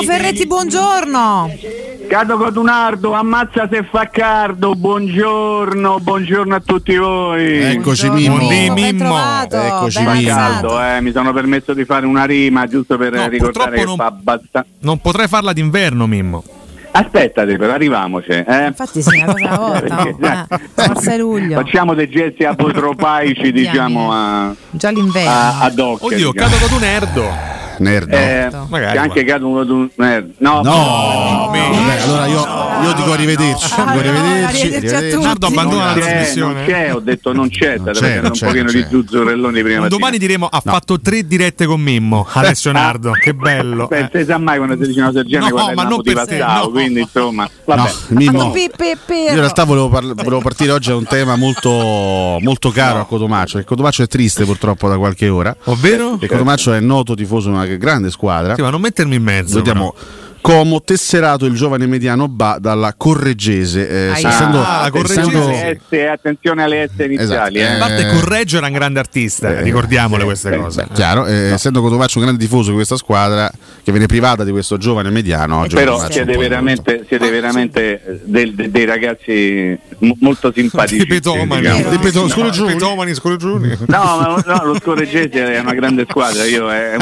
Carlo Ferretti, buongiorno. Cado Codunardo, ammazza se fa cardo. Buongiorno, buongiorno a tutti voi. Eccoci Mimmo. Eccoci Mimmo. Mi sono permesso di fare una rima giusto per ricordare che non, fa abbastanza. Non potrei farla d'inverno, Mimmo. Aspettate, però arrivamoci. Infatti sì, una cosa volta. Forse luglio. Facciamo dei gesti apotropaici, diciamo, già l'inverno. Ad hoc. Oddio, diciamo. Cado Codunardo. Nerdo, magari, anche caduto un nerd. Allora io dico arrivederci. Arrivederci. Nardo abbandona la trasmissione. Non c'è, ho detto non c'è, perché un pochino di zuzzurelloni prima. Domani diremo ha fatto 3 dirette con Mimmo, Alessio Nardo. Che bello. Pensa sa mai quando ti dice una sergente quella ma non per quindi insomma, vabbè. Mimmo, in realtà volevo partire oggi da un tema molto molto caro a Cotomaccio, perché Cotomaccio è triste purtroppo da qualche ora. Ovvero? E Cotomaccio è noto tifoso una grande squadra. Sì, ma non mettermi in mezzo. Vediamo Como, tesserato il giovane mediano dalla Correggese. Correggese. Attenzione alle S iniziali. Esatto. A parte Correggio era un grande artista, ricordiamole queste cose. Chiaro, essendo Cotovaccio un grande tifoso di questa squadra che viene privata di questo giovane mediano. Però siete veramente dei ragazzi molto simpatici. Scorreggioni. No, lo Correggese è una grande squadra. È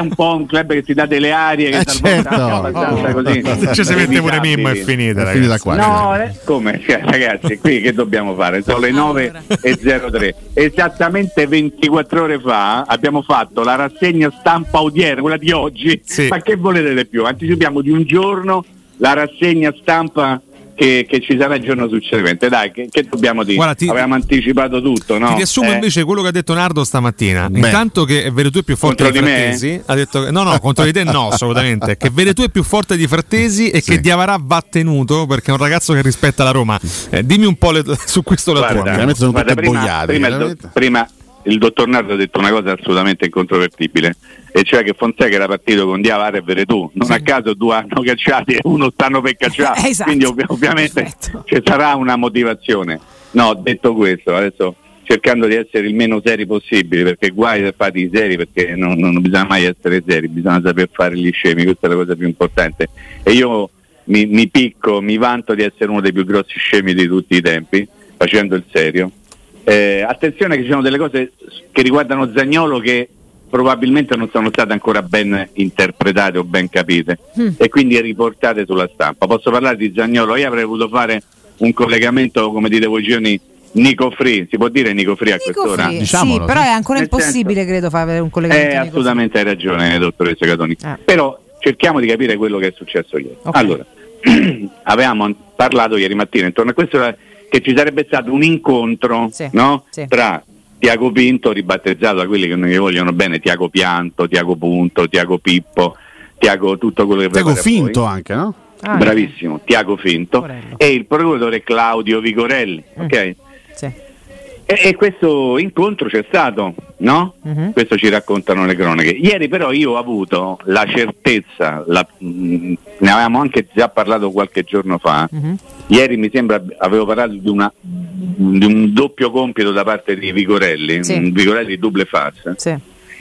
un po' un club che si dà delle arie che certo. Così. Cioè, se mette pure Mimmo è finita, qua. No, come? Cioè, ragazzi, qui che dobbiamo fare? Sono le 9:03. Esattamente 24 ore fa abbiamo fatto la rassegna stampa odierna, quella di oggi. Sì. Ma che volete di più? Anticipiamo di un giorno la rassegna stampa che ci sarà il giorno successivamente. Dai, che dobbiamo dire? Guarda, avevamo anticipato tutto, no? Ti riassumo invece quello che ha detto Nardo stamattina. Beh. Intanto che Veretù è più forte contro di Frattesi, ha detto no, contro di te no, assolutamente. Che Veretù è più forte di Frattesi e che Diavarà va tenuto perché è un ragazzo che rispetta la Roma. Dimmi un po' su questo la tua. Veramente sono tutte boiate. Prima il dottor Nardo ha detto una cosa assolutamente incontrovertibile, e cioè che Fonseca era partito con Diavara e Veretù, non a caso 2 hanno cacciati e 1 stanno per cacciare, esatto. Quindi ovviamente ci sarà una motivazione. No, detto questo, adesso cercando di essere il meno seri possibile, perché guai se fate i seri, perché non bisogna mai essere seri, bisogna saper fare gli scemi, questa è la cosa più importante. E io mi vanto di essere uno dei più grossi scemi di tutti i tempi, facendo il serio. Attenzione che ci sono delle cose che riguardano Zaniolo che probabilmente non sono state ancora ben interpretate o ben capite e quindi riportate sulla stampa. Posso parlare di Zaniolo? Io avrei voluto fare un collegamento, come dite voi giorni, Nico Free. Si può dire Nico Free a quest'ora? Diciamolo, sì, però è ancora impossibile credo fare un collegamento. Assolutamente hai ragione, dottoressa Catoni. Però cerchiamo di capire quello che è successo ieri. Okay. Allora, avevamo parlato ieri mattina intorno a questo che ci sarebbe stato un incontro tra Tiago Pinto, ribattezzato da quelli che non gli vogliono bene, Tiago Pianto, Tiago Punto, Tiago Pippo, Tiago tutto quello che Tiago Finto poi. Anche, no? Bravissimo, Tiago Finto Corello. E il procuratore Claudio Vigorelli, ok? Sì. E questo incontro c'è stato, no? Mm-hmm. Questo ci raccontano le cronache. Ieri però io ho avuto la certezza, ne avevamo anche già parlato qualche giorno fa, ieri mi sembra avevo parlato di un doppio compito da parte di Vigorelli, Vigorelli double face. Sì.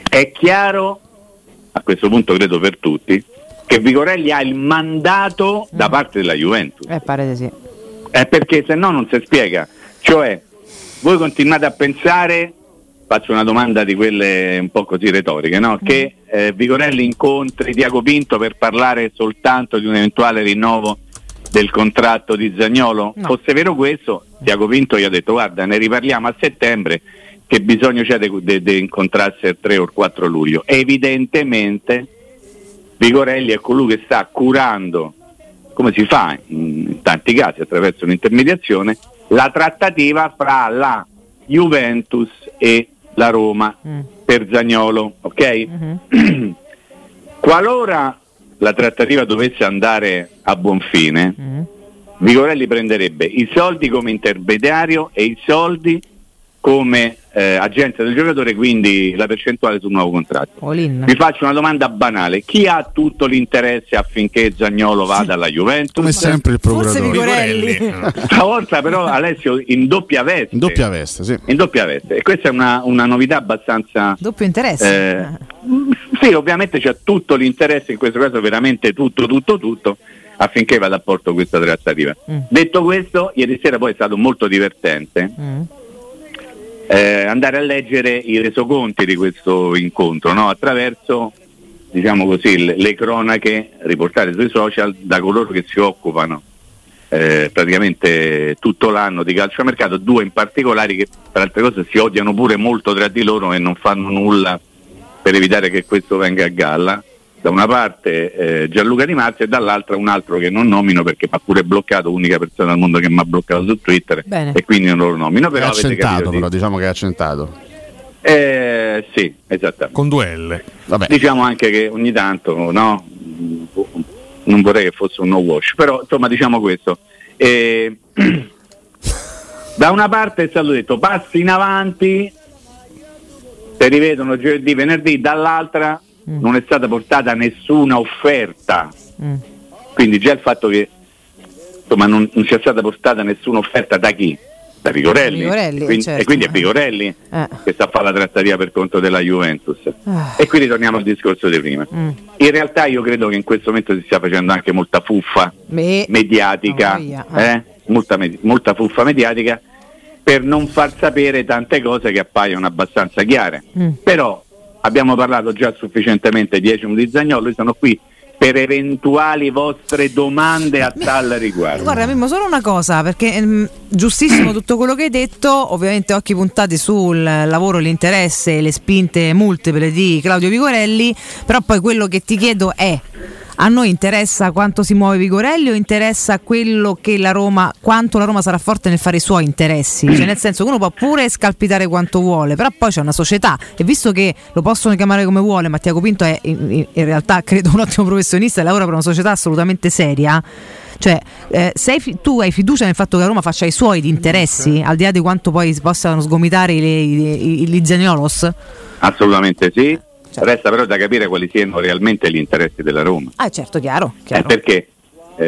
È chiaro, a questo punto credo per tutti, che Vigorelli ha il mandato da parte della Juventus. Pare di sì. Perché se no non si spiega, cioè voi continuate a pensare, faccio una domanda di quelle un po' così retoriche, no? Che Vigorelli incontri Tiago Pinto per parlare soltanto di un eventuale rinnovo del contratto di Zaniolo? No. Fosse vero questo, Tiago Pinto gli ha detto guarda ne riparliamo a settembre, che bisogno c'è di incontrarsi il 3 o il 4 luglio. Evidentemente Vigorelli è colui che sta curando, come si fa in tanti casi attraverso un'intermediazione, la trattativa fra la Juventus e la Roma per Zaniolo, ok? Mm-hmm. Qualora la trattativa dovesse andare a buon fine, Vigorelli prenderebbe i soldi come intermediario e i soldi come agenzia del giocatore, quindi la percentuale sul nuovo contratto. Vi faccio una domanda banale: chi ha tutto l'interesse affinché Zaniolo vada alla Juventus? Come sempre il procuratore Vigorelli. Stavolta però Alessio in doppia veste. In doppia veste. E questa è una novità abbastanza doppio interesse. Sì, ovviamente c'è tutto l'interesse, in questo caso veramente tutto, affinché vada a porto questa trattativa. Detto questo, ieri sera poi è stato molto divertente andare a leggere i resoconti di questo incontro, no? Attraverso, diciamo così, le cronache riportate sui social da coloro che si occupano praticamente tutto l'anno di calciomercato, due in particolare che per altre cose si odiano pure molto tra di loro e non fanno nulla per evitare che questo venga a galla. Da una parte Gianluca Di Marzio e dall'altra un altro che non nomino perché mi ha pure bloccato, unica persona al mondo che mi ha bloccato su Twitter. Bene. E quindi non lo nomino, però è accentato, però diciamo che è accentato. Sì, esattamente. Con due L. Vabbè. Diciamo anche che ogni tanto, no, non vorrei che fosse un no wash, però insomma diciamo questo. Da una parte è stato detto passi in avanti, si rivedono giovedì, venerdì, dall'altra non è stata portata nessuna offerta. Quindi già il fatto che insomma non sia stata portata nessuna offerta da chi? Da Vigorelli quindi, certo. E quindi è Vigorelli che sta a fare la trattativa per conto della Juventus. E quindi torniamo al discorso di prima. In realtà io credo che in questo momento si stia facendo anche molta fuffa mediatica, molta fuffa mediatica per non far sapere tante cose che appaiono abbastanza chiare. Però abbiamo parlato già sufficientemente 10 minuti di Zaniolo, io sono qui per eventuali vostre domande a tal riguardo. Guarda Mimmo, solo una cosa, perché giustissimo tutto quello che hai detto, ovviamente occhi puntati sul lavoro, l'interesse e le spinte multiple di Claudio Vigorelli, però poi quello che ti chiedo è: a noi interessa quanto si muove Vigorelli o interessa quello che la Roma, quanto la Roma sarà forte nel fare i suoi interessi? Cioè, nel senso, uno può pure scalpitare quanto vuole, però poi c'è una società, e visto che lo possono chiamare come vuole, ma Tiago Pinto è in realtà credo un ottimo professionista e lavora per una società assolutamente seria. Cioè, tu hai fiducia nel fatto che la Roma faccia i suoi interessi, al di là di quanto poi possano sgomitare gli Zaniolos? Assolutamente sì. Certo. Resta però da capire quali siano realmente gli interessi della Roma. Ah certo, chiaro. Perché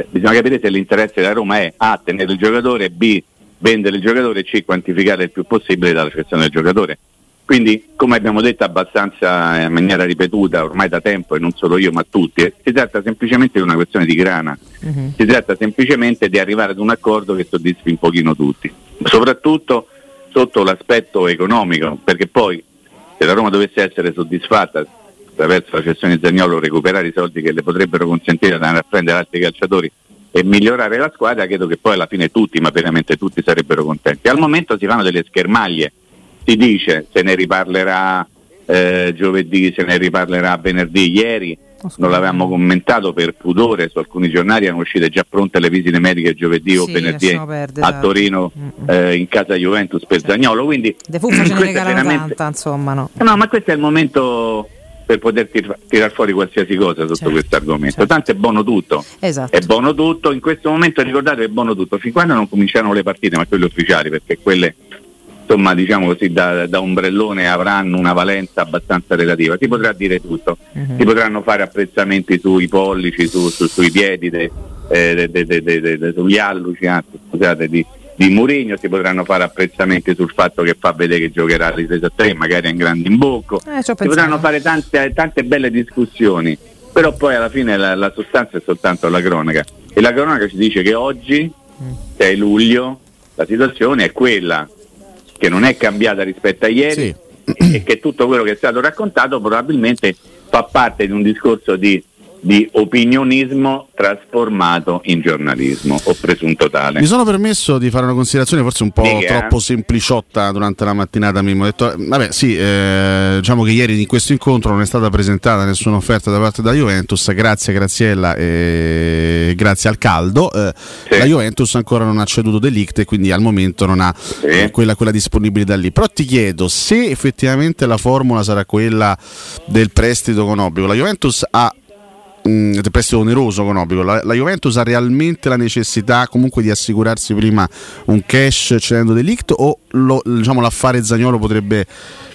bisogna capire se l'interesse della Roma è A, tenere il giocatore, B, vendere il giocatore, C, quantificare il più possibile dalla cessione del giocatore. Quindi, come abbiamo detto abbastanza in maniera ripetuta ormai da tempo, e non solo io ma tutti, si tratta semplicemente di una questione di grana. Si tratta semplicemente di arrivare ad un accordo che soddisfi un pochino tutti, soprattutto sotto l'aspetto economico, perché poi se la Roma dovesse essere soddisfatta attraverso la cessione di Zaniolo, recuperare i soldi che le potrebbero consentire di andare a prendere altri calciatori e migliorare la squadra, credo che poi alla fine tutti, ma veramente tutti, sarebbero contenti. Al momento si fanno delle schermaglie, si dice se ne riparlerà giovedì, se ne riparlerà venerdì. Ieri non l'avevamo commentato per pudore, su alcuni giornali erano uscite già pronte le visite mediche giovedì o venerdì a Torino in casa Juventus per Zaniolo, quindi de fuffa ce ne regalano veramente tanta, insomma, no, ma questo è il momento per poter tirar fuori qualsiasi cosa sotto questo argomento. Tanto è buono tutto, è buono tutto in questo momento, ricordate che è buono tutto fin quando non cominciarono le partite, ma quelle ufficiali, perché quelle insomma diciamo così da ombrellone avranno una valenza abbastanza relativa. Si potrà dire tutto, si potranno fare apprezzamenti sui pollici, sui piedi, sugli alluci, anzi scusate, di Mourinho, si potranno fare apprezzamenti sul fatto che fa vedere che giocherà all'Isesa 3 magari a un grande imbocco, si potranno fare tante belle discussioni, però poi alla fine la sostanza è soltanto la cronaca, e la cronaca ci dice che oggi 6 luglio la situazione è quella che non è cambiata rispetto a ieri, e che tutto quello che è stato raccontato probabilmente fa parte di un discorso di opinionismo trasformato in giornalismo, o presunto tale. Mi sono permesso di fare una considerazione forse un po' troppo sempliciotta durante la mattinata. Mimmo, ho detto diciamo che ieri in questo incontro non è stata presentata nessuna offerta da parte della Juventus, grazie a Graziella e grazie al caldo. La Juventus ancora non ha ceduto De Ligt e quindi al momento non ha quella disponibilità lì. Però ti chiedo se effettivamente la formula sarà quella del prestito con obbligo. La Juventus ha prestito oneroso con obbligo. La Juventus ha realmente la necessità comunque di assicurarsi prima un cash cedendo De Ligt, o l'affare Zaniolo potrebbe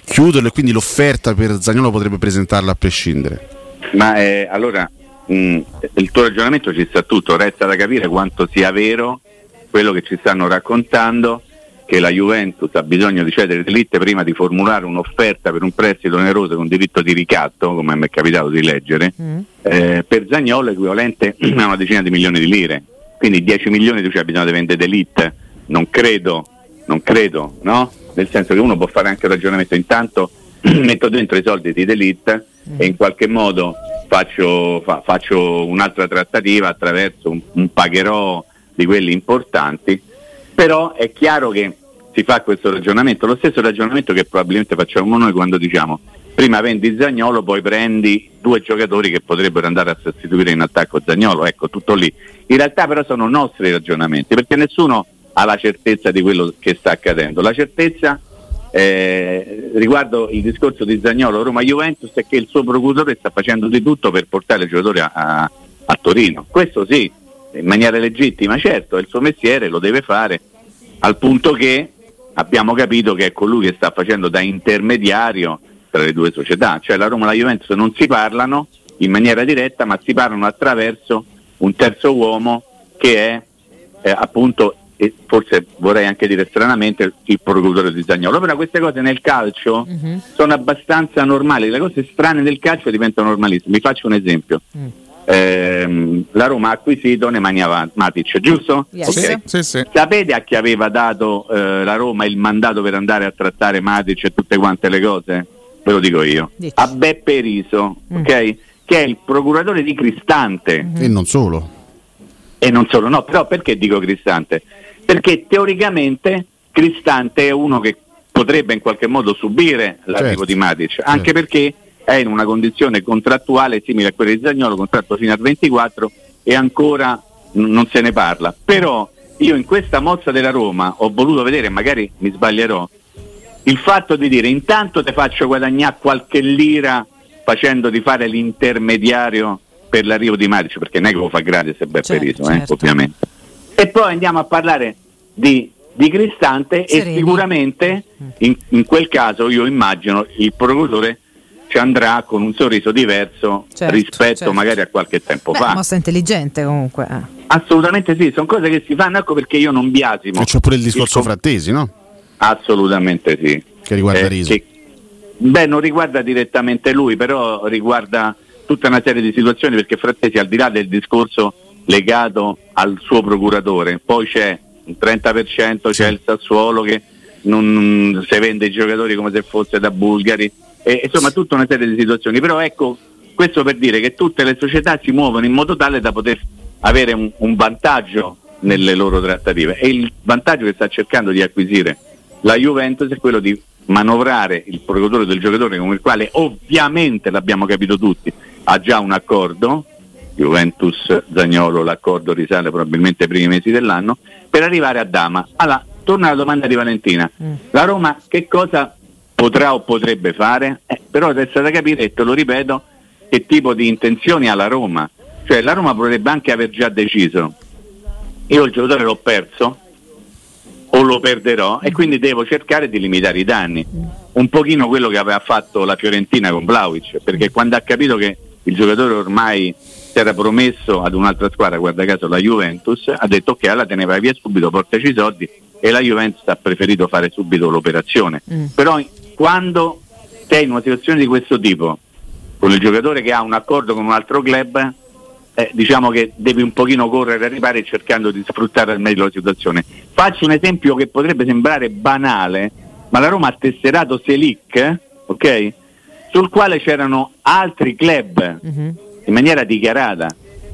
chiuderlo e quindi l'offerta per Zaniolo potrebbe presentarla a prescindere? Ma allora il tuo ragionamento ci sta tutto, resta da capire quanto sia vero quello che ci stanno raccontando che la Juventus ha bisogno di cedere le liste prima di formulare un'offerta per un prestito oneroso con diritto di ricatto, come mi è capitato di leggere, per Zaniolo equivalente a una decina di milioni di lire. Quindi 10 milioni tu c'hai bisogno di vendere elite, non credo, no? Nel senso che uno può fare anche un ragionamento, intanto metto dentro i soldi di elite e in qualche modo faccio un'altra trattativa attraverso un pagherò di quelli importanti. Però è chiaro che si fa questo ragionamento, lo stesso ragionamento che probabilmente facciamo noi quando diciamo prima vendi Zaniolo, poi prendi due giocatori che potrebbero andare a sostituire in attacco Zaniolo, ecco, tutto lì. In realtà però sono nostri ragionamenti, perché nessuno ha la certezza di quello che sta accadendo. La certezza riguardo il discorso di Zaniolo Roma-Juventus è che il suo procuratore sta facendo di tutto per portare il giocatore a Torino, questo sì, in maniera legittima, certo, è il suo mestiere, lo deve fare, al punto che abbiamo capito che è colui che sta facendo da intermediario tra le due società, cioè la Roma e la Juventus non si parlano in maniera diretta, ma si parlano attraverso un terzo uomo che è appunto, e forse vorrei anche dire stranamente, il procuratore di Zaniolo. Però queste cose nel calcio sono abbastanza normali, le cose strane del calcio diventano normalissime. Vi faccio un esempio. La Roma ha acquisito Nemanja Matic, giusto? Yes. Okay. Sì. Sapete a chi aveva dato la Roma il mandato per andare a trattare Matic e tutte quante le cose? Ve lo dico io. Dici. A Beppe Riso, ok? Che è il procuratore di Cristante. E non solo, no, però perché dico Cristante? Perché teoricamente Cristante è uno che potrebbe in qualche modo subire l'arrivo di Matic, anche perché è in una condizione contrattuale simile a quella di Zaniolo, contratto fino al 24 e ancora non se ne parla. Però io in questa mozza della Roma ho voluto vedere, magari mi sbaglierò, il fatto di dire intanto te faccio guadagnare qualche lira facendoti fare l'intermediario per l'arrivo di Matic, perché non è che lo fa gratis e Beppe Riso, ovviamente. E poi andiamo a parlare di Cristante Sereni. E sicuramente in quel caso io immagino il procuratore ci andrà con un sorriso diverso rispetto magari a qualche tempo fa. È una mossa intelligente comunque. Assolutamente sì, sono cose che si fanno, ecco perché io non biasimo. E c'è pure il discorso Frattesi, no? Assolutamente sì. Che riguarda Riso. Non riguarda direttamente lui, però riguarda tutta una serie di situazioni, perché Frattesi, al di là del discorso legato al suo procuratore, poi c'è un 30%, c'è il Sassuolo che non si vende i giocatori come se fosse da bulgari, e insomma tutta una serie di situazioni. Però ecco, questo per dire che tutte le società si muovono in modo tale da poter avere un vantaggio nelle loro trattative, e il vantaggio che sta cercando di acquisire la Juventus è quello di manovrare il procuratore del giocatore, con il quale ovviamente, l'abbiamo capito tutti, ha già un accordo Juventus-Zaniolo, l'accordo risale probabilmente ai primi mesi dell'anno, per arrivare a Dama. Allora, torna alla domanda di Valentina, la Roma che cosa potrà o potrebbe fare? Però resta da capire, e te lo ripeto, che tipo di intenzioni ha la Roma. Cioè la Roma potrebbe anche aver già deciso, io il giocatore l'ho perso o lo perderò e quindi devo cercare di limitare i danni, un pochino quello che aveva fatto la Fiorentina con Vlahovic, perché quando ha capito che il giocatore ormai si era promesso ad un'altra squadra, guarda caso la Juventus, ha detto ok, allora te ne vai via subito, portaci i soldi, e la Juventus ha preferito fare subito l'operazione. Però quando sei in una situazione di questo tipo con il giocatore che ha un accordo con un altro club, diciamo che devi un pochino correre a ripari cercando di sfruttare al meglio la situazione. Faccio un esempio che potrebbe sembrare banale, ma la Roma ha tesserato Selic, ok? Sul quale c'erano altri club in maniera dichiarata,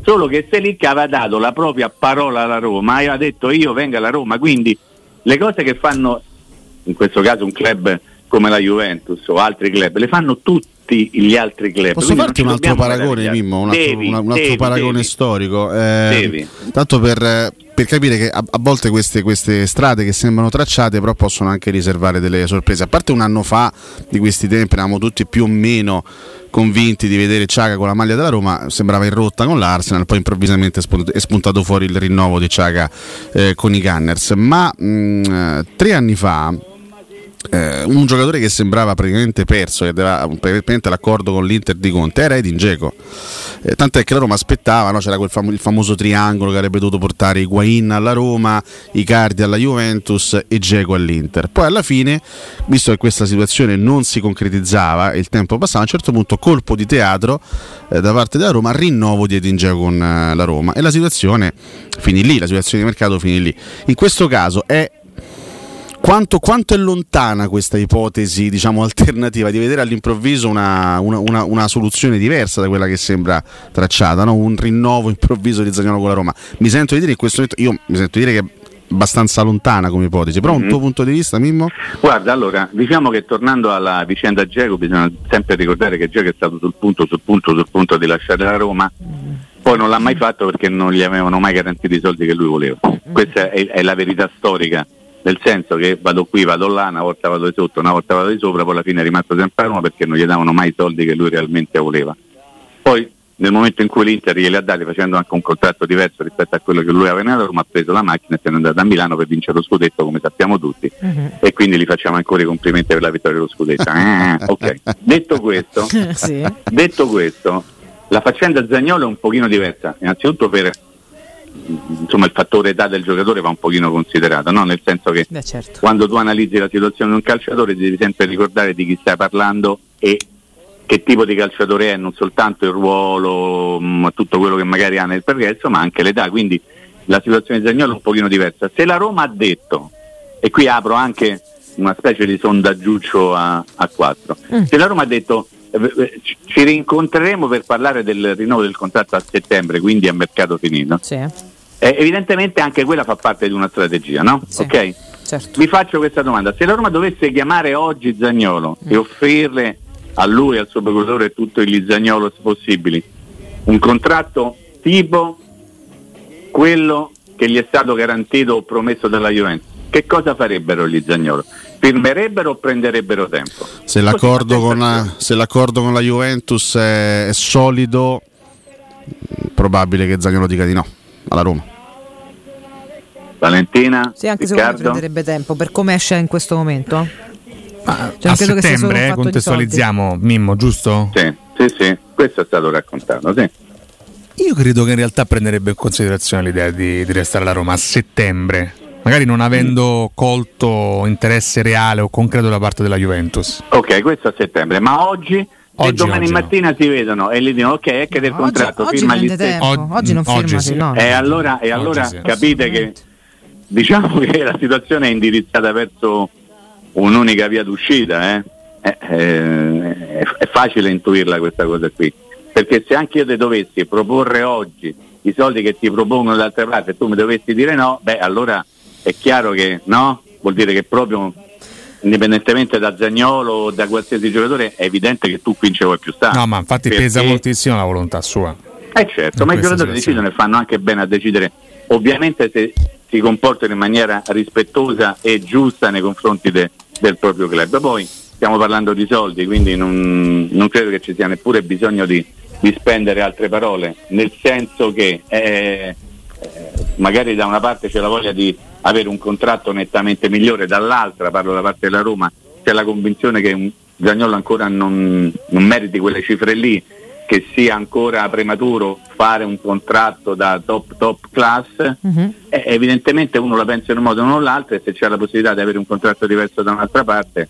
solo che Selic aveva dato la propria parola alla Roma e aveva detto io vengo alla Roma. Quindi le cose che fanno in questo caso un club come la Juventus o altri club le fanno tutti gli altri club. Posso farti un altro paragone, Mimmo? Un altro paragone storico, tanto per capire che a volte queste strade che sembrano tracciate però possono anche riservare delle sorprese. A parte un anno fa, di questi tempi eravamo tutti più o meno convinti di vedere Ciaga con la maglia della Roma, sembrava in rotta con l'Arsenal, poi improvvisamente è spuntato fuori il rinnovo di Ciaga con i Gunners. Ma 3 anni fa un giocatore che sembrava praticamente perso, che aveva praticamente l'accordo con l'Inter di Conte, era Edin Dzeko, tant'è che la Roma aspettava, no? C'era quel il famoso triangolo che avrebbe dovuto portare Higuain alla Roma, Icardi alla Juventus e Dzeko all'Inter. Poi alla fine, visto che questa situazione non si concretizzava e il tempo passava, a un certo punto colpo di teatro da parte della Roma, rinnovo di Edin Dzeko con la Roma, e la situazione finì lì, la situazione di mercato finì lì. In questo caso è quanto è lontana questa ipotesi, diciamo, alternativa di vedere all'improvviso una soluzione diversa da quella che sembra tracciata, no? Un rinnovo improvviso di Zaniolo con la Roma. Mi sento di dire in questo momento, io mi sento di dire che è abbastanza lontana come ipotesi, però un tuo punto di vista, Mimmo? Guarda, allora, diciamo che tornando alla vicenda Dzeko, bisogna sempre ricordare che Dzeko è stato sul punto di lasciare la Roma. Poi non l'ha mai fatto perché non gli avevano mai garantito i soldi che lui voleva. Questa è la verità storica, nel senso che vado qui, vado là, una volta vado di sotto, una volta vado di sopra, poi alla fine è rimasto sempre a Roma perché non gli davano mai i soldi che lui realmente voleva. Poi nel momento in cui l'Inter glieli ha dati, facendo anche un contratto diverso rispetto a quello che lui aveva in Roma, ha preso la macchina e se n'è andato a Milano per vincere lo scudetto, come sappiamo tutti, e quindi gli facciamo ancora i complimenti per la vittoria dello scudetto. Ok, detto questo, la faccenda Zaniolo è un pochino diversa, innanzitutto per, insomma, il fattore età del giocatore va un pochino considerato, no? Nel senso che certo, quando tu analizzi la situazione di un calciatore ti devi sempre ricordare di chi stai parlando e che tipo di calciatore è, non soltanto il ruolo, tutto quello che magari ha nel percorso, ma anche l'età. Quindi la situazione di Zaniolo è un pochino diversa. Se la Roma ha detto, e qui apro anche una specie di sondaggiuccio a 4, se la Roma ha detto ci rincontreremo per parlare del rinnovo del contratto a settembre, quindi a mercato finito, sì, evidentemente anche quella fa parte di una strategia, no? Sì, ok? Certo. Vi faccio questa domanda: se la Roma dovesse chiamare oggi Zaniolo e offrirle a lui, al suo procuratore, tutti gli Zaniolo possibili, un contratto tipo quello che gli è stato garantito o promesso dalla Juventus, che cosa farebbero gli Zaniolo? Firmerebbero o prenderebbero tempo? Se l'accordo con la Juventus è solido, probabile che Zaniolo dica di no alla Roma. Valentina? Sì, anche Riccardo? Secondo me prenderebbe tempo, per come esce in questo momento. Cioè, a settembre, contestualizziamo, Mimmo, giusto? Sì, questo è stato raccontato, sì. Io credo che in realtà prenderebbe in considerazione l'idea di restare alla Roma a settembre, magari non avendo colto interesse reale o concreto da parte della Juventus. Ok, questo a settembre, ma oggi domani mattina no, si vedono e gli dicono ok, è che del contratto oggi firma gli stessi. Oggi non firma, sì. No. E allora sì, capite che, diciamo che la situazione è indirizzata verso un'unica via d'uscita, È facile intuirla questa cosa qui, perché se anche io ti dovessi proporre oggi i soldi che ti propongono d'altra parte e tu mi dovessi dire no, beh, allora è chiaro che no, vuol dire che proprio indipendentemente da Zaniolo o da qualsiasi giocatore è evidente che tu qui non ci vuoi più stare. No, ma infatti pesa moltissimo la volontà sua. Certo, ma i giocatori decidono e fanno anche bene a decidere, ovviamente se si comportano in maniera rispettosa e giusta nei confronti del proprio club. Poi stiamo parlando di soldi, quindi non credo che ci sia neppure bisogno di spendere altre parole, nel senso che magari da una parte c'è la voglia di avere un contratto nettamente migliore, dall'altra, parlo da parte della Roma, c'è la convinzione che Zaniolo ancora non meriti quelle cifre lì, che sia ancora prematuro fare un contratto da top class. Evidentemente uno la pensa in un modo o nell'altro, e se c'è la possibilità di avere un contratto diverso da un'altra parte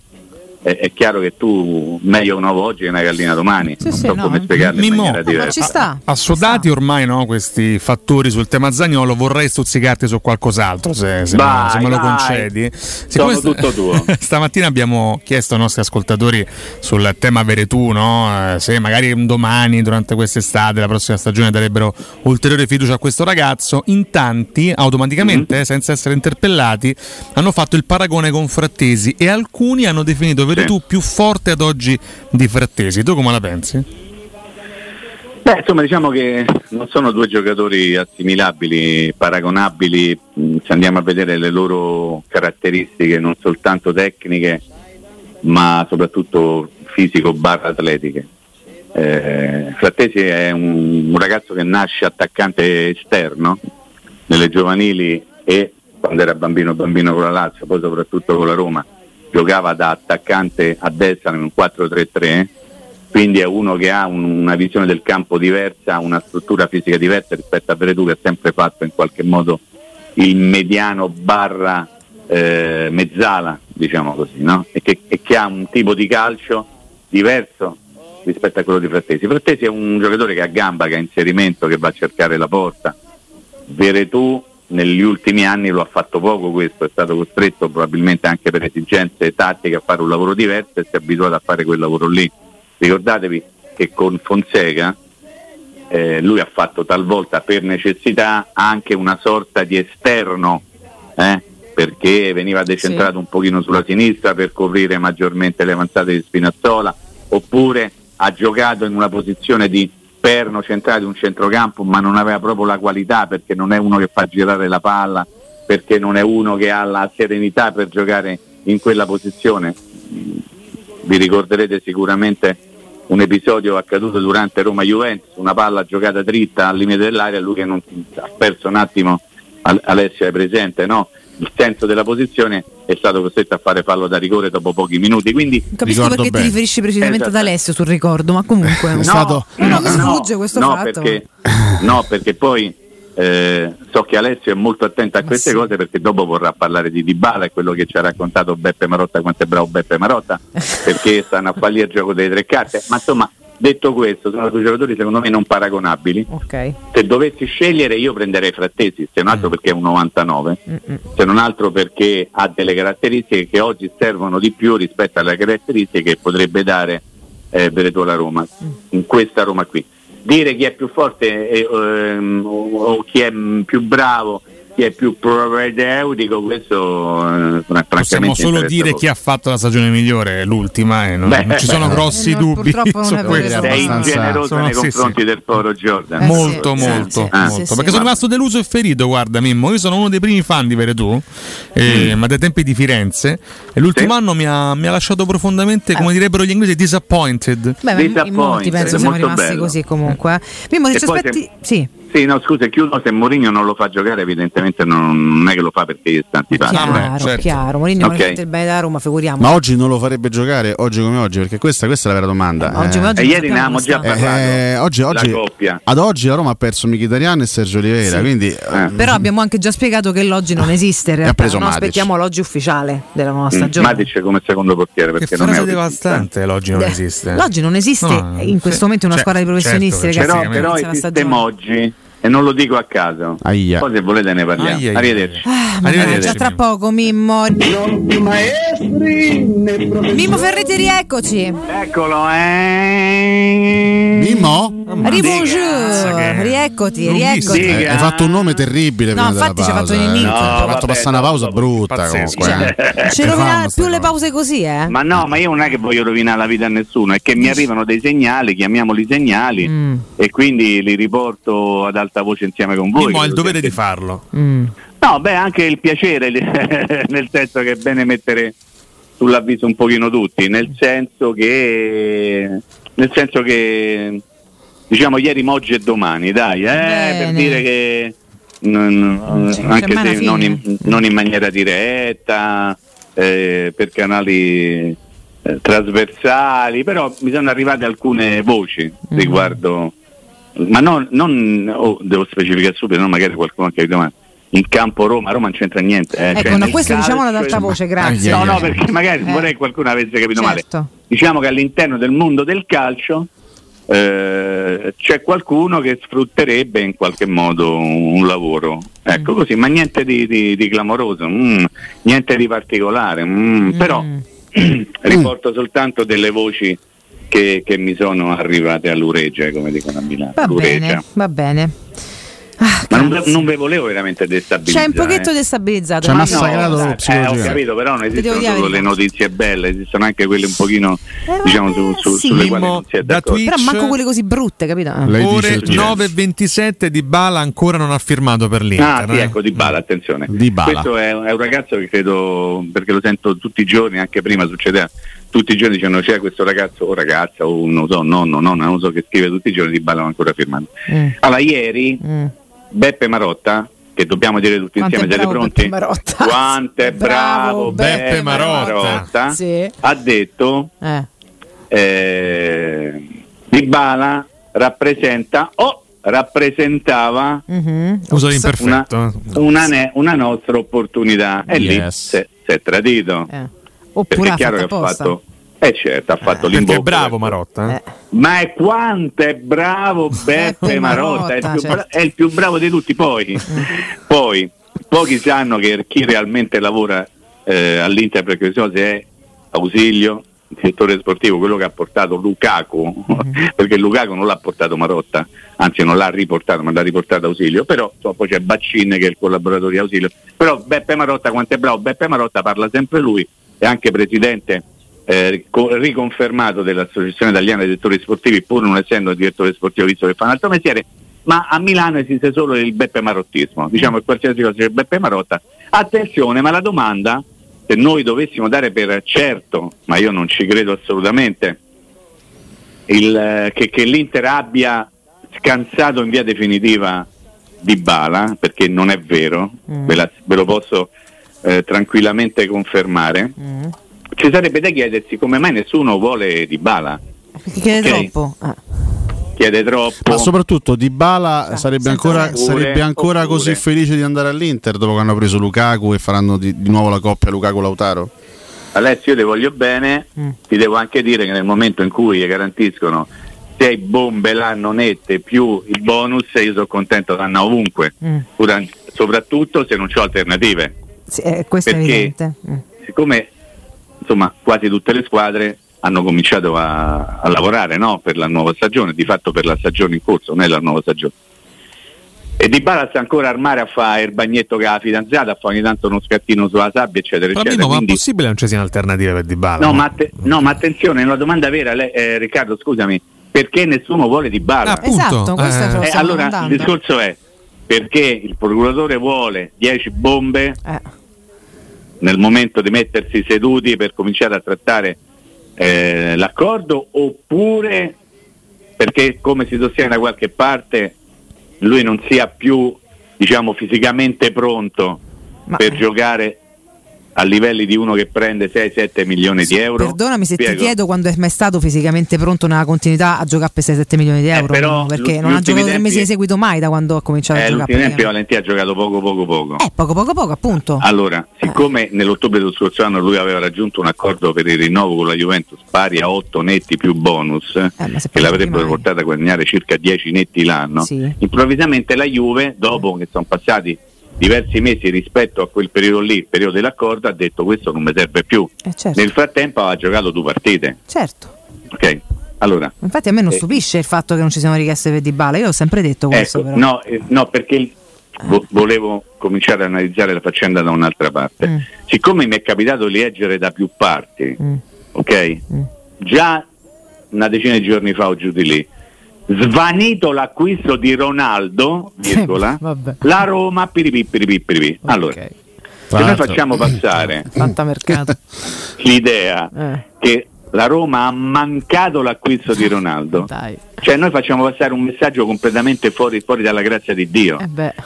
è chiaro che tu meglio un uovo oggi che una gallina domani, come spiegarlo in maniera diversa. Ci sta. Assodati ormai, no, questi fattori sul tema Zaniolo, vorrei stuzzicarti su qualcos'altro se me lo concedi. Sono tutto tuo. Stamattina abbiamo chiesto ai nostri ascoltatori sul tema Veretù, no? Se magari un domani, durante quest'estate, la prossima stagione, darebbero ulteriore fiducia a questo ragazzo. In tanti, automaticamente, senza essere interpellati, hanno fatto il paragone con Frattesi e alcuni hanno definito Veretù più forte ad oggi di Frattesi. Tu come la pensi? Beh, insomma, diciamo che non sono due giocatori assimilabili, paragonabili, se andiamo a vedere le loro caratteristiche non soltanto tecniche ma soprattutto fisico-atletiche. Frattesi è un ragazzo che nasce attaccante esterno nelle giovanili e quando era bambino con la Lazio, poi soprattutto con la Roma giocava da attaccante a destra nel 4-3-3, quindi è uno che ha una visione del campo diversa, una struttura fisica diversa rispetto a Veretù, che ha sempre fatto in qualche modo il mediano barra mezzala, diciamo così, no? E che ha un tipo di calcio diverso rispetto a quello di Frattesi. Frattesi è un giocatore che ha gamba, che ha inserimento, che va a cercare la porta. Veretù negli ultimi anni lo ha fatto poco questo, è stato costretto probabilmente anche per esigenze tattiche a fare un lavoro diverso e si è abituato a fare quel lavoro lì. Ricordatevi che con Fonseca lui ha fatto talvolta per necessità anche una sorta di esterno, perché veniva decentrato un pochino sulla sinistra per coprire maggiormente le avanzate di Spinazzola, oppure ha giocato in una posizione di perno centrale di un centrocampo, ma non aveva proprio la qualità, perché non è uno che fa girare la palla, perché non è uno che ha la serenità per giocare in quella posizione. Vi ricorderete sicuramente un episodio accaduto durante Roma-Juventus, una palla giocata dritta al limite dell'area, lui che non ha perso un attimo, Alessio è presente, no? Il senso della posizione, è stato costretto a fare fallo da rigore dopo pochi minuti. Quindi capisco perché bene. Ti riferisci precisamente ad Alessio sul ricordo, ma comunque mi sfugge questo fatto. Perché poi so che Alessio è molto attento a queste cose, perché dopo vorrà parlare di Dybala, è quello che ci ha raccontato Beppe Marotta, quanto è bravo Beppe Marotta, perché stanno a fallire il gioco delle tre carte. Ma insomma, detto questo, sono due giocatori secondo me non paragonabili. Okay. Se dovessi scegliere, io prenderei Frattesi, se non altro perché è un 99, se non altro perché ha delle caratteristiche che oggi servono di più rispetto alle caratteristiche che potrebbe dare Veretù alla Roma, in questa Roma qui. Dire chi è più forte o chi è più bravo, chi è più propedeutico, questo possiamo solo dire chi ha fatto la stagione migliore, l'ultima, e non ci sono grossi dubbi su questo. Sei ingeneroso nei confronti del Toro Jordan, molto, perché sono rimasto deluso e ferito. Guarda Mimmo, io sono uno dei primi fan di Veretù, ma dai tempi di Firenze, e l'ultimo anno mi ha lasciato profondamente, come direbbero gli inglesi, disappointed. In molti penso siamo rimasti così comunque. Mimmo, se ci aspetti... Scusa, chiudo. Se Mourinho non lo fa giocare, evidentemente non è che lo fa perché gli sta antipatico. Chiaro. Mourinho non è il bene da Roma, figuriamo. Ma oggi non lo farebbe giocare, oggi come oggi, perché questa è la vera domanda. Oggi, ieri ne avevamo già parlato. Oggi, la coppia. Ad oggi la Roma ha perso Mkhitaryan e Sergio Oliveira, quindi però abbiamo anche già spiegato che l'oggi non esiste in realtà. No, aspettiamo l'oggi ufficiale della nuova stagione. Matic come secondo portiere, perché non è devastante. L'oggi non esiste. L'oggi non esiste in questo momento una squadra di professionisti, ragazzi. Però esistiamo oggi. E non lo dico a caso. Poi se volete ne parliamo. Arrivederci. Arrivederci. Tra poco Mimmo. Mimmo Ferretti, eccoci. Eccolo, Mimmo. Rieccoti, rieccoti. Hai fatto un nome terribile. No, infatti ci ha fatto un inizio. Ho fatto passare una pausa brutta. Ci rovina più le pause così, Ma no, ma io non è che voglio rovinare la vita a nessuno, è che mi arrivano dei segnali, chiamiamoli segnali, e quindi li riporto ad alta voce insieme con voi. Ma il dovere di farlo. No, anche il piacere, nel senso che è bene mettere sull'avviso un pochino tutti, nel senso che diciamo ieri, oggi e domani, dai, per dire che anche se non in maniera diretta, per canali trasversali, però mi sono arrivate alcune voci riguardo, ma non devo specificare subito, no, magari qualcuno anche domanda. In campo Roma non c'entra niente. Ecco, ma questo calcio, diciamolo ad alta voce, grazie. No, perché magari vorrei qualcuno avesse capito male. Diciamo che all'interno del mondo del calcio c'è qualcuno che sfrutterebbe in qualche modo un lavoro. Ecco, così, ma niente di clamoroso, niente di particolare. Però riporto soltanto delle voci che mi sono arrivate all'uregia, come dicono a Milano. Va bene. Ma non ve volevo veramente destabilizzare. C'è un pochetto destabilizzato. C'è massacrato lo psicologico. Ho capito, però non esistono solo le notizie belle, esistono anche quelle un pochino, diciamo, sulle quali non si è d'accordo. Però manco quelle così brutte, capito? Ore 9:27, Dybala ancora non ha firmato per l'Inter. Sì, ecco, Dybala, attenzione. Questo è un ragazzo che credo, perché lo sento tutti i giorni, anche prima succedeva, tutti i giorni dicevano c'è questo ragazzo o ragazza o non so, nonna, non so, che scrive tutti i giorni Dybala non ancora firmato. Allora ieri Beppe Marotta che dobbiamo dire tutti insieme, siete pronti? Quanto è bravo Beppe Marotta, sì. Ha detto Dybala rappresenta rappresentava uso imperfetto, una nostra opportunità, e lì si è tradito, perché è chiaro che ha fatto certo, ha fatto l'imbocco, perché è bravo Marotta, ma è quanto è bravo Beppe Marotta, è il più bravo di tutti. Poi pochi sanno che chi realmente lavora all'Inter, perché è Ausilio, direttore sportivo, quello che ha portato Lukaku, perché Lukaku non l'ha portato Marotta, anzi non l'ha riportato, ma l'ha riportato Ausilio, però poi c'è Baccin che è il collaboratore di Ausilio, però Beppe Marotta quanto è bravo, Beppe Marotta parla sempre lui, è anche presidente riconfermato dell'Associazione Italiana dei Direttori Sportivi, pur non essendo il direttore sportivo visto che fa un altro mestiere, ma a Milano esiste solo il Beppe Marottismo, diciamo che qualsiasi cosa c'è Beppe Marotta. Attenzione, ma la domanda, se noi dovessimo dare per certo, ma io non ci credo assolutamente, che l'Inter abbia scansato in via definitiva Dybala, perché non è vero, ve lo posso tranquillamente confermare, ci sarebbe da chiedersi come mai nessuno vuole Dybala, perché chiede troppo, chiede troppo, ma soprattutto Dybala sarebbe ancora così felice di andare all'Inter dopo che hanno preso Lukaku e faranno di nuovo la coppia Lukaku-Lautaro. Alessio, io ti voglio bene, ti devo anche dire che nel momento in cui garantiscono 6 bombe l'anno nette più il bonus, io sono contento, l'hanno ovunque, soprattutto se non c'ho alternative, questo perché è evidente, siccome insomma quasi tutte le squadre hanno cominciato a lavorare, no? Per la nuova stagione, di fatto per la stagione in corso, non è la nuova stagione, e Dybala sta ancora al mare a fare il bagnetto con la fidanzata, a fare ogni tanto uno scattino sulla sabbia eccetera eccetera. Quindi, ma è possibile non ci siano alternative per Dybala? Ma attenzione, è una domanda vera, Riccardo scusami, perché nessuno vuole Dybala? Esatto, allora il discorso è perché il procuratore vuole 10 bombe nel momento di mettersi seduti per cominciare a trattare l'accordo, oppure perché, come si sostiene da qualche parte, lui non sia più fisicamente pronto per giocare a livelli di uno che prende 6-7 milioni di euro. Perdonami se ti chiedo quando è mai stato fisicamente pronto nella continuità a giocare per 6-7 milioni di euro, però, perché non ha giocato 3 mesi di seguito mai da quando ha cominciato a giocare. L'ultimo tempo Valentino ha giocato poco appunto. Allora, siccome nell'ottobre dello scorso anno lui aveva raggiunto un accordo per il rinnovo con la Juventus pari a 8 netti più bonus, che l'avrebbero portato a guadagnare circa 10 netti l'anno, improvvisamente la Juve, dopo che sono passati diversi mesi rispetto a quel periodo lì, il periodo dell'accordo, ha detto questo non mi serve più, nel frattempo ha giocato 2 partite, ok, allora infatti a me non stupisce il fatto che non ci siano richieste per Dybala, io ho sempre detto questo, però. No, perché volevo cominciare ad analizzare la faccenda da un'altra parte, siccome mi è capitato di leggere da più parti, già una decina di giorni fa o giù di lì, svanito l'acquisto di Ronaldo, virgola, la Roma piripipiripipiripi. Allora, se noi facciamo passare l'idea che la Roma ha mancato l'acquisto di Ronaldo, cioè noi facciamo passare un messaggio completamente fuori dalla grazia di Dio,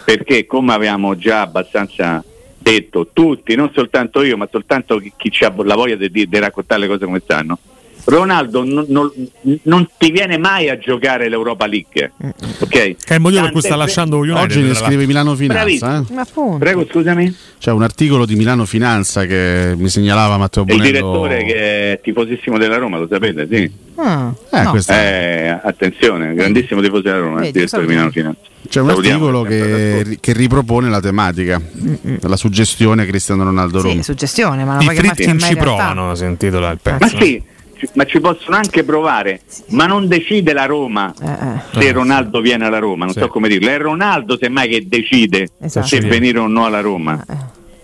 perché come avevamo già abbastanza detto tutti, non soltanto io, ma soltanto chi ha la voglia di raccontare le cose come stanno, Ronaldo non ti viene mai a giocare l'Europa League, ok? Che è il motivo per cui sta lasciando United. Oggi ne scrive Milano Finanza. Prego, scusami. C'è un articolo di Milano Finanza che mi segnalava Matteo Bonello. Il direttore che è tifosissimo della Roma, lo sapete, sì. Attenzione, grandissimo tifoso della Roma, il direttore di Milano Finanza. C'è un articolo che ripropone la tematica, la suggestione Cristiano Ronaldo Roma. Sì, suggestione, ma non ci provano, sentito là il pezzo. Ma ci possono anche provare, ma non decide la Roma se Ronaldo viene alla Roma, non so come dirlo, è Ronaldo semmai che decide se venire o no alla Roma.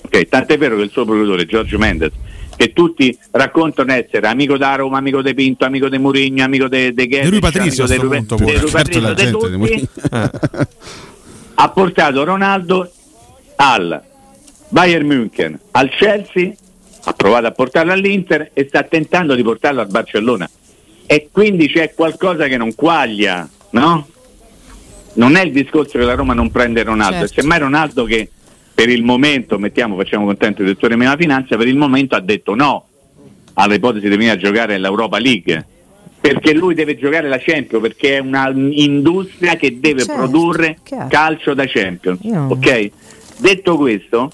Ok, tant'è vero che il suo procuratore Jorge Mendes, che tutti raccontano essere amico da Roma, amico De Pinto, amico De Mourinho, amico De Ghetti, amico De tutti, ha portato Ronaldo al Bayern München, al Chelsea, ha provato a portarlo all'Inter e sta tentando di portarlo al Barcellona, e quindi c'è qualcosa che non quaglia, no? non è il discorso che la Roma non prende Ronaldo, certo. Semmai Ronaldo, che per il momento, facciamo contenti del settore della finanza, per il momento ha detto no all'ipotesi di venire a giocare l'Europa League, perché lui deve giocare la Champions, perché è una industria che deve produrre calcio da Champions. Ok? Detto questo,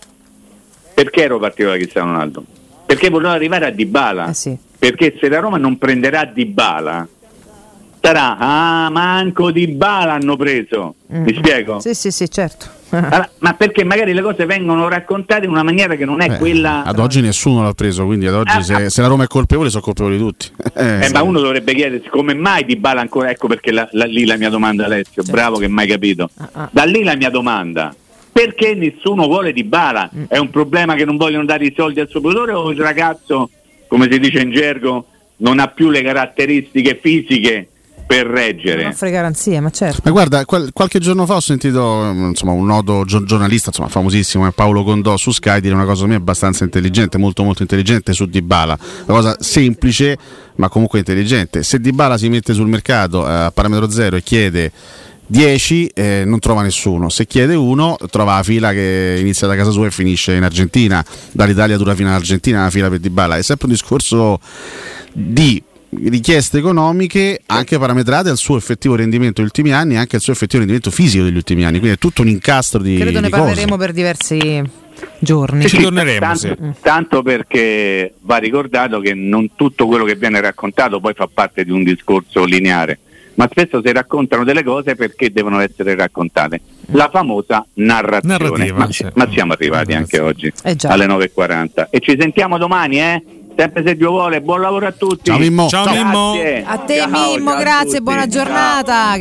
perché ero partito da Cristiano Ronaldo? Perché volevo arrivare a Dybala, perché se la Roma non prenderà Dybala sarà manco Dybala hanno preso. Mi spiego? Sì, certo. Allora, ma perché magari le cose vengono raccontate in una maniera che non è quella. Ad oggi nessuno l'ha preso, quindi ad oggi se la Roma è colpevole sono colpevoli tutti. Ma uno dovrebbe chiedersi come mai Dybala ancora. Ecco perché lì la mia domanda, Alessio, certo. Bravo che mai capito. Da lì la mia domanda. Perché nessuno vuole Dybala? È un problema che non vogliono dare i soldi al suo produttore, o il ragazzo, come si dice in gergo, non ha più le caratteristiche fisiche per reggere? Non offre garanzie, ma certo. Ma guarda, qualche giorno fa ho sentito un noto giornalista, famosissimo, Paolo Condò, su Sky, dire una cosa a me abbastanza intelligente, molto molto intelligente su Dybala. Una cosa semplice ma comunque intelligente. Se Dybala si mette sul mercato a parametro zero e chiede 10, non trova nessuno. Se chiede 1, trova la fila che inizia da casa sua e finisce in Argentina. Dall'Italia dura fino all'Argentina, la fila per Dybala. È sempre un discorso di richieste economiche anche parametrate al suo effettivo rendimento degli ultimi anni e anche al suo effettivo rendimento fisico degli ultimi anni, quindi è tutto un incastro di credo ne di parleremo cose. Per diversi giorni ci torneremo, tanto perché va ricordato che non tutto quello che viene raccontato poi fa parte di un discorso lineare, ma spesso si raccontano delle cose perché devono essere raccontate, la famosa narrativa, ma siamo arrivati anche oggi alle 9:40 e ci sentiamo domani, sempre se Dio vuole. Buon lavoro a tutti. Ciao Mimmo. Grazie. A te ciao, Mimmo, ciao, grazie, buona giornata. Ciao.